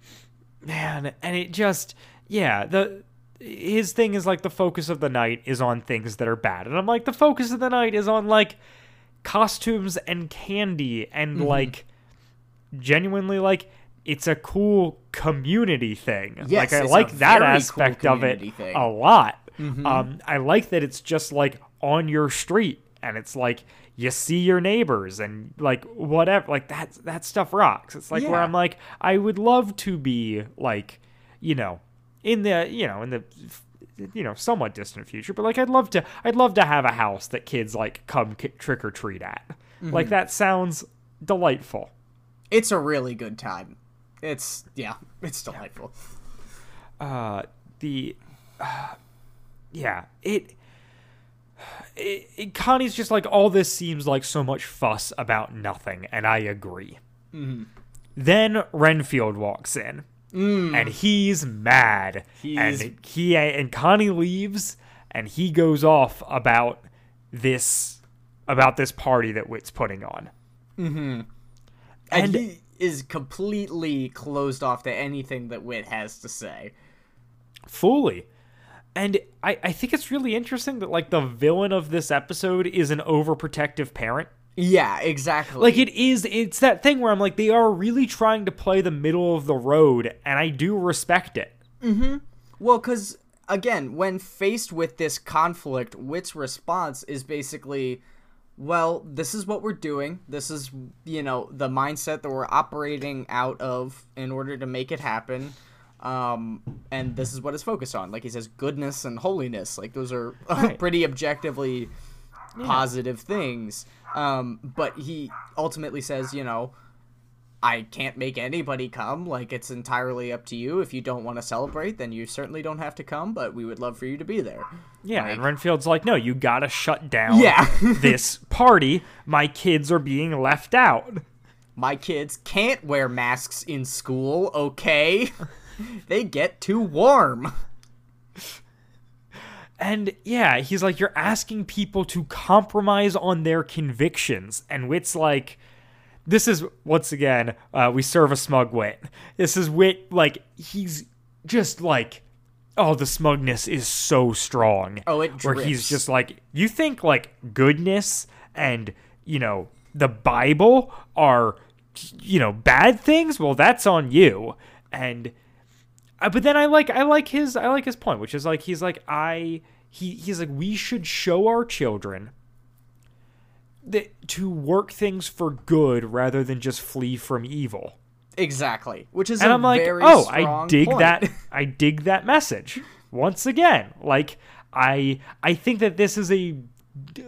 Man, and it just, yeah, the... His thing is, like, the focus of the night is on things that are bad. And I'm like, the focus of the night is on, like, costumes and candy and, mm-hmm. like, genuinely, like, it's a cool community thing. Yes, like, I like that aspect cool of it thing. a lot. Mm-hmm. Um, I like that it's just, like, on your street and it's like you see your neighbors and like whatever, like that that stuff rocks. It's like yeah. where I'm like, I would love to be like, you know, in the you know in the you know somewhat distant future, but like I'd love to I'd love to have a house that kids like come k- trick or treat at. Mm-hmm. Like that sounds delightful. It's a really good time. It's yeah, it's delightful. Uh, the uh, yeah, it. It, it, Connie's just like, all this seems like so much fuss about nothing, and I agree. Mm. Then Renfield walks in, mm. and he's mad, he's... and he and Connie leaves, and he goes off about this about this party that Wit's putting on, mm-hmm. and, and he is completely closed off to anything that Wit has to say, fully. And I, I think it's really interesting that, like, the villain of this episode is an overprotective parent. Yeah, exactly. Like, it is, it's that thing where I'm like, they are really trying to play the middle of the road, and I do respect it. Mm-hmm. Well, because, again, when faced with this conflict, Wit's response is basically, well, this is what we're doing. This is, you know, the mindset that we're operating out of in order to make it happen. Um, and this is what it's focused on. Like, he says goodness and holiness. Like, those are right. pretty objectively positive yeah. things. Um, but he ultimately says, you know, I can't make anybody come. Like, it's entirely up to you. If you don't want to celebrate, then you certainly don't have to come, but we would love for you to be there. Yeah, like, and Renfield's like, no, you gotta shut down yeah. this party. My kids are being left out. My kids can't wear masks in school, okay? They get too warm. And yeah, he's like, you're asking people to compromise on their convictions. And Wit's like, this is, once again, uh, we serve a smug Wit. This is Wit, like, he's just like, oh, the smugness is so strong. Oh, it drips. Where he's just like, you think, like, goodness and, you know, the Bible are, you know, bad things? Well, that's on you. And... but then I like I like his I like his point, which is like he's like I he he's like we should show our children that to work things for good rather than just flee from evil. Exactly, which is and a I'm like very oh I dig point. that I dig that message once again. Like I I think that this is a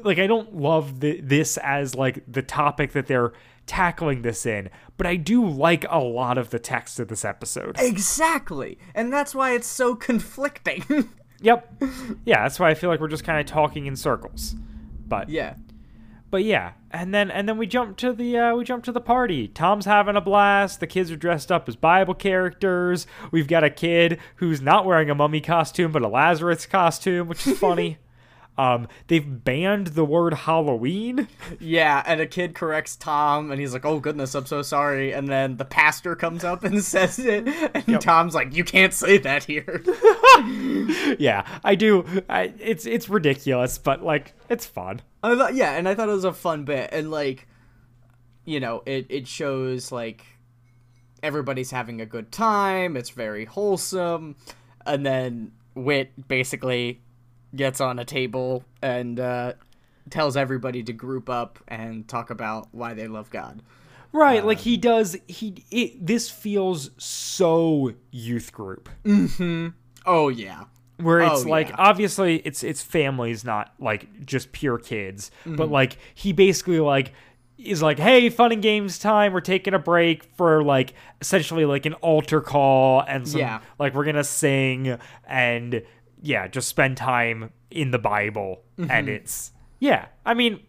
like I don't love the, this as like the topic that they're tackling this in, but I do like a lot of the text of this episode. Exactly, and that's why it's so conflicting. Yep. Yeah, that's why I feel like we're just kind of talking in circles. But yeah, but yeah, and then and then we jump to the uh, we jump to the party. Tom's having a blast. The kids are dressed up as Bible characters. We've got a kid who's not wearing a mummy costume but a Lazarus costume, which is funny. Um, they've banned the word Halloween. Yeah, and a kid corrects Tom, and he's like, oh, goodness, I'm so sorry. And then the pastor comes up and says it, and yep. Tom's like, you can't say that here. Yeah, I do. I, it's it's ridiculous, but, like, it's fun. I thought, yeah, and I thought it was a fun bit. And, like, you know, it, it shows, like, everybody's having a good time. It's very wholesome. And then Wit basically... gets on a table and uh, tells everybody to group up and talk about why they love God. Right, um, like he does. He it, this feels so youth group. Mm-hmm. Oh yeah. Where it's oh, like yeah. obviously it's it's families, not like just pure kids, mm-hmm. but like he basically like. is like, hey, fun and games time, we're taking a break for, like, essentially, like, an altar call, and some, yeah. like, we're gonna sing, and, yeah, just spend time in the Bible, mm-hmm. and it's, yeah, I mean,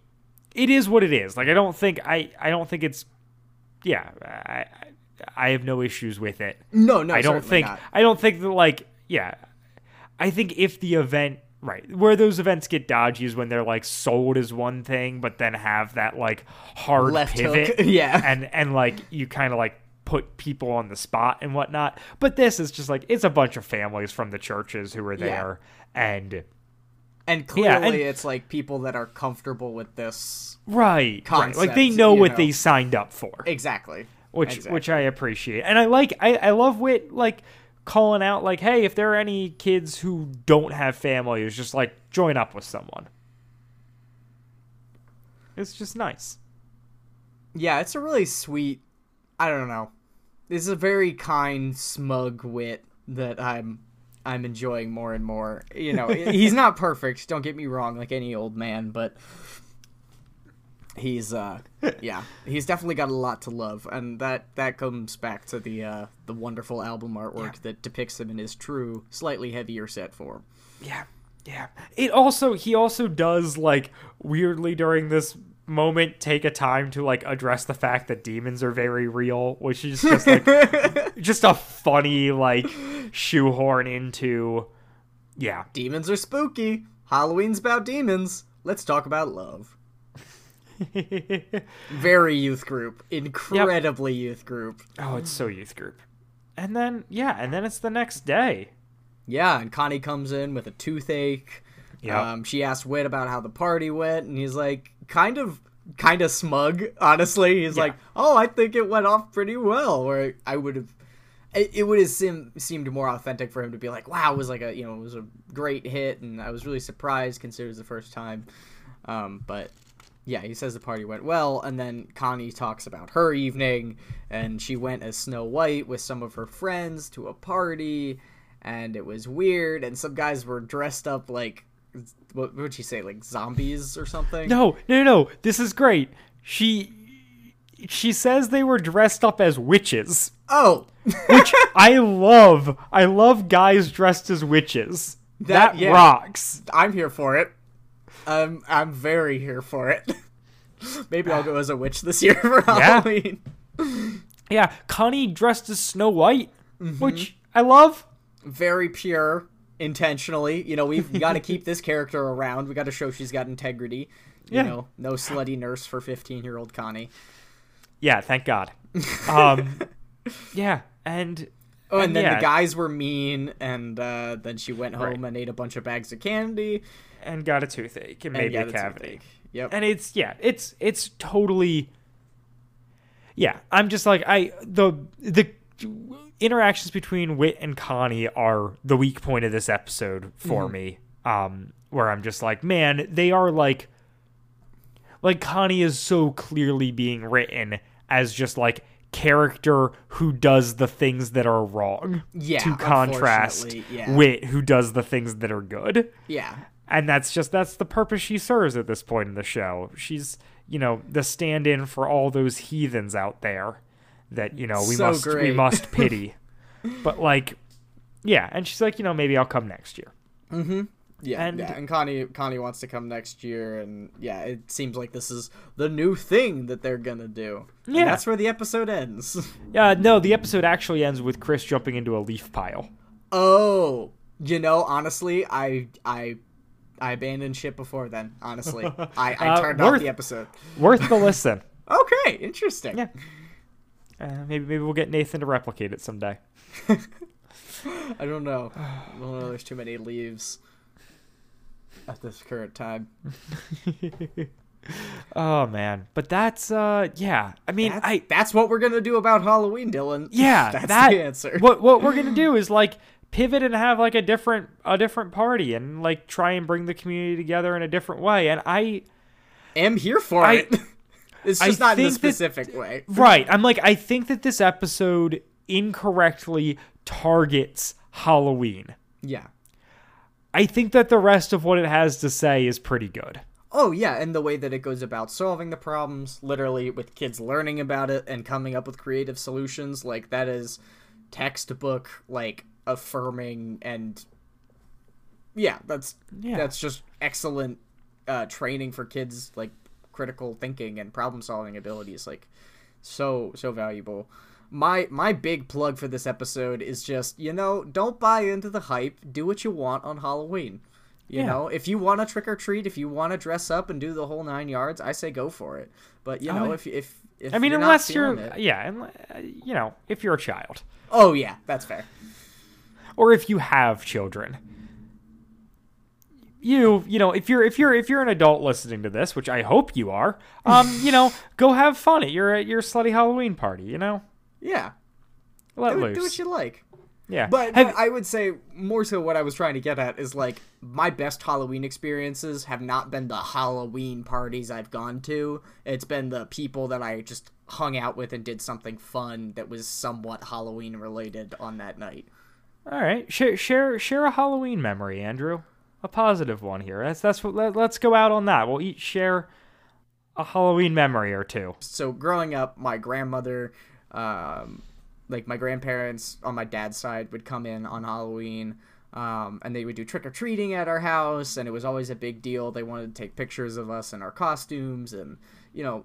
it is what it is, like, I don't think, I, I don't think it's, yeah, I, I have no issues with it. No, no, I don't think, not. I don't think that, like, yeah, I think if the event, right, where those events get dodgy is when they're, like, sold as one thing, but then have that, like, hard left pivot. Hook. Yeah. And, and, like, you kind of, like, put people on the spot and whatnot. But this is just, like, it's a bunch of families from the churches who are there. Yeah. And... and clearly yeah, and, it's, like, people that are comfortable with this right, concept. Right. Like, they know what know. they signed up for. Exactly. Which exactly. which I appreciate. And I like... I, I love Wit, like... calling out like, hey, if there are any kids who don't have family, it's just like join up with someone. It's just nice. Yeah, it's a really sweet, I don't know. It's a very kind, smug wit that I'm I'm enjoying more and more. You know, he's not perfect, don't get me wrong, like any old man, but he's uh yeah, he's definitely got a lot to love, and that that comes back to the uh the wonderful album artwork yeah. that depicts him in his true, slightly heavier set form. Yeah. Yeah. It also he also does, like, weirdly during this moment take a time to, like, address the fact that demons are very real, which is just like just a funny, like, shoehorn into yeah. Demons are spooky. Halloween's about demons. Let's talk about love. Very youth group. Incredibly yep. youth group. Oh, it's so youth group. And then yeah, and then it's the next day. Yeah, and Connie comes in with a toothache. Yep. Um, she asks Whit about how the party went, and he's like, kind of kind of smug, honestly. He's yeah. like, oh, I think it went off pretty well. Or I would have, it, it would have seem, seemed more authentic for him to be like, wow, it was like a, you know, it was a great hit, and I was really surprised, considering it was the first time. Um, but yeah, he says the party went well, and then Connie talks about her evening, and she went as Snow White with some of her friends to a party, and it was weird, and some guys were dressed up like, what would she say, like zombies or something? No, no, no, this is great. She she says they were dressed up as witches. Oh. Which I love. I love guys dressed as witches. That, that yeah, rocks. I'm here for it. Um, I'm very here for it. Maybe I'll go as a witch this year for yeah. Halloween. Yeah, Connie dressed as Snow White, mm-hmm. which I love. Very pure, intentionally. You know, we've got to keep this character around. We got to show she's got integrity. You yeah. know, no slutty nurse for fifteen-year-old Connie. Yeah, thank God. Um, yeah, and... Oh, and, and then yeah. the guys were mean, and uh, then she went home right. and ate a bunch of bags of candy. And got a toothache, and, and maybe a cavity. Toothache. Yep. And it's, yeah, it's it's totally... Yeah, I'm just like, I... The... the interactions between Whit and Connie are the weak point of this episode for mm-hmm. me, um, where I'm just like, man, they are like, like Connie is so clearly being written as just like character who does the things that are wrong. Yeah. To contrast yeah. Whit, who does the things that are good. Yeah. And that's just, that's the purpose she serves at this point in the show. She's, you know, the stand-in for all those heathens out there that, you know, we so must great. we must pity. But, like, yeah, and she's like, you know, maybe I'll come next year. Mm-hmm. Yeah, and, yeah. and Connie Connie wants to come next year, and yeah, it seems like this is the new thing that they're gonna do. Yeah. And that's where the episode ends. Yeah, no, the episode actually ends with Chris jumping into a leaf pile. Oh, you know, honestly, I I I abandoned shit before then, honestly. I, I turned uh, worth, off the episode. Worth the listen. Okay, interesting. Yeah. Uh, maybe maybe we'll get Nathan to replicate it someday. I don't know. I don't know. There's too many leaves at this current time. Oh man, but that's uh yeah. I mean, that's, I that's what we're gonna do about Halloween, Dylan. Yeah, that's that, the answer. What what we're gonna do is like pivot and have like a different a different party and like try and bring the community together in a different way. And I am here for I, it. It's just I not in a specific that, way. Right. I'm like, I think that this episode incorrectly targets Halloween. Yeah. I think that the rest of what it has to say is pretty good. Oh, yeah. And the way that it goes about solving the problems, literally with kids learning about it and coming up with creative solutions, like that is textbook, like affirming and yeah, that's, yeah. that's just excellent uh, training for kids, like critical thinking and problem solving abilities, like so so valuable. My my big plug for this episode is just, you know, don't buy into the hype. Do what you want on Halloween. You yeah. know, if you want to trick or treat, if you want to dress up and do the whole nine yards, I say go for it. But you know, I, if if if I mean, you're unless you're it, yeah and you know, if you're a child, oh yeah, that's fair, or if you have children. You, you know, if you're if you're if you're an adult listening to this, which I hope you are, um, you know, go have fun at your at your slutty Halloween party. You know, yeah, let do, loose, do what you like. Yeah. But, have, but I would say more so what I was trying to get at is, like, my best Halloween experiences have not been the Halloween parties I've gone to. It's been the people that I just hung out with and did something fun that was somewhat Halloween related on that night. All right. Share share share a Halloween memory, Andrew. A positive one here. That's that's what let, let's go out on that. We'll each share a Halloween memory or two. So growing up, my grandmother um like my grandparents on my dad's side would come in on Halloween, um, and they would do trick-or-treating at our house, and it was always a big deal. They wanted to take pictures of us in our costumes and, you know,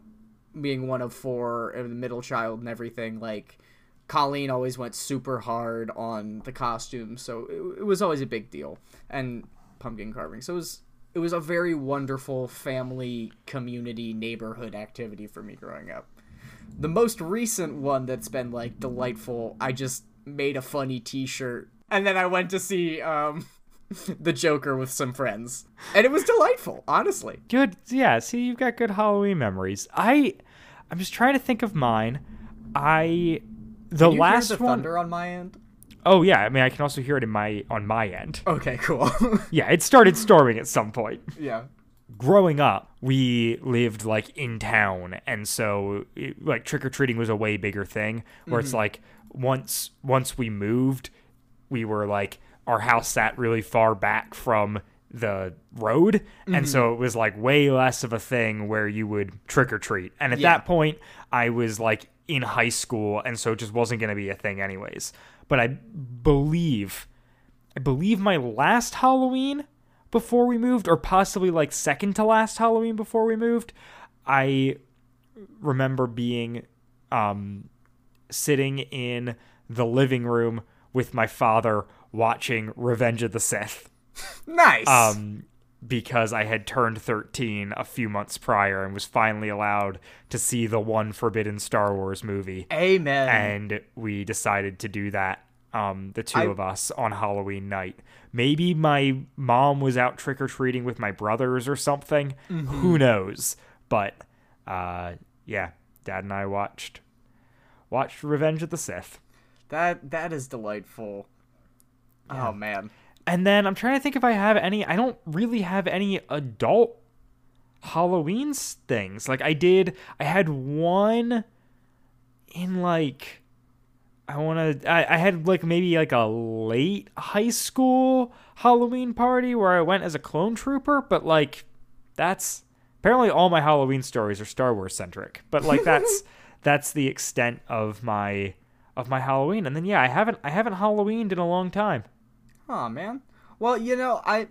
being one of four and the middle child and everything. Like, Colleen always went super hard on the costumes, so it, it was always a big deal. And pumpkin carving. So it was, it was a very wonderful family, community, neighborhood activity for me growing up. The most recent one that's been, like, delightful, I just made a funny t-shirt, and then I went to see um, the Joker with some friends. And it was delightful, honestly. Good, yeah, see, you've got good Halloween memories. I, I'm just trying to think of mine. I, the last one... Can you hear the thunder on my end? Oh, yeah, I mean, I can also hear it in my on my end. Okay, cool. Yeah, it started storming at some point. Yeah. Growing up, we lived, like, in town, and so, it, like, trick-or-treating was a way bigger thing, where mm-hmm. it's, like, once once we moved, we were, like, our house sat really far back from the road, mm-hmm. and so it was, like, way less of a thing where you would trick-or-treat, and at yeah. that point, I was, like, in high school, and so it just wasn't going to be a thing anyways, but I believe, I believe my last Halloween... before we moved, or possibly like second to last Halloween before we moved, I remember being um, sitting in the living room with my father watching Revenge of the Sith. Nice. Um, because I had turned thirteen a few months prior and was finally allowed to see the one forbidden Star Wars movie. Amen. And we decided to do that. Um, the two I... of us on Halloween night. Maybe my mom was out trick-or-treating with my brothers or something. Mm-hmm. Who knows? But, uh, yeah, Dad and I watched watched Revenge of the Sith. That That is delightful. Yeah. Oh, man. And then I'm trying to think if I have any... I don't really have any adult Halloween things. Like, I did... I had one in, like... I want to, I, I had like maybe like a late high school Halloween party where I went as a clone trooper, but like that's apparently all my Halloween stories are Star Wars centric, but like that's, that's the extent of my, of my Halloween. And then, yeah, I haven't, I haven't Halloweened in a long time. Oh man. Well, you know, I,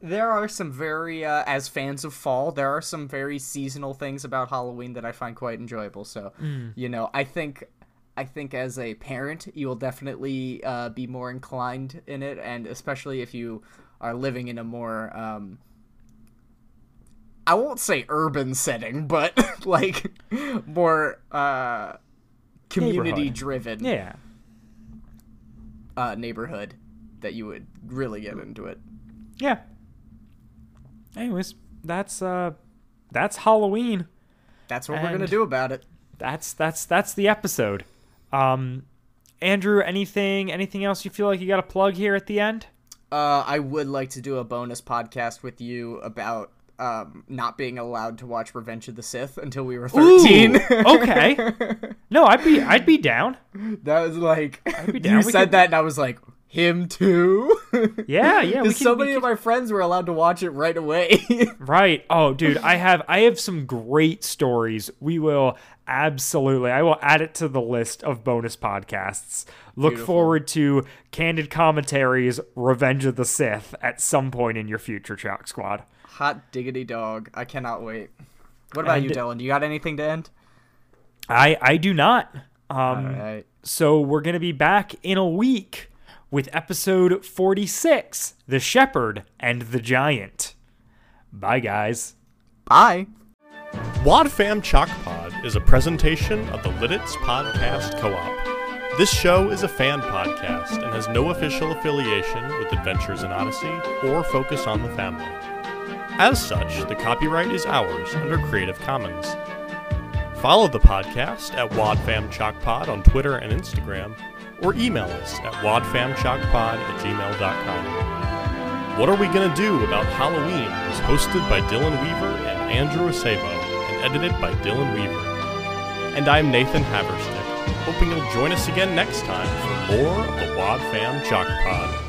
there are some very, uh, as fans of fall, there are some very seasonal things about Halloween that I find quite enjoyable. So, mm. you know, I think I think as a parent, you will definitely uh, be more inclined in it, and especially if you are living in a more, um, I won't say urban setting, but, like, more uh, community-driven yeah. uh, neighborhood that you would really get into it. Yeah. Anyways, that's uh, that's Halloween. That's what and we're going to do about it. That's that's that's the episode. Um, Andrew, anything, anything else you feel like you got to plug here at the end? Uh, I would like to do a bonus podcast with you about, um, not being allowed to watch Revenge of the Sith until we were thirteen. Ooh, okay. No, I'd be, I'd be down. That was like, I'd be down. You we said could... that and I was like, him too? Yeah, yeah. We can, so many we can... of my friends were allowed to watch it right away. Right. Oh, dude, I have, I have some great stories. We will... Absolutely. I will add it to the list of bonus podcasts. Look Beautiful. forward to Candid Commentaries, Revenge of the Sith at some point in your future, Chalk Squad. Hot diggity dog. I cannot wait. What about and you, Dylan? Do you got anything to end? I, I do not. Um, All right. So we're going to be back in a week with episode forty-six, The Shepherd and the Giant. Bye, guys. Bye. WhatFam Chalk Pod is a presentation of the Lititz Podcast Co-op. This show is a fan podcast and has no official affiliation with Adventures in Odyssey or Focus on the Family. As such, the copyright is ours under Creative Commons. Follow the podcast at WhatFam Chalk Pod on Twitter and Instagram, or email us at wad fam chalk pod at gmail dot com. What Are We Gonna Do About Halloween was hosted by Dylan Weaver and Andrew Sabo and edited by Dylan Weaver. And I'm Nathan Haberstick, hoping you'll join us again next time for more of the WhatFam Chalk Pod.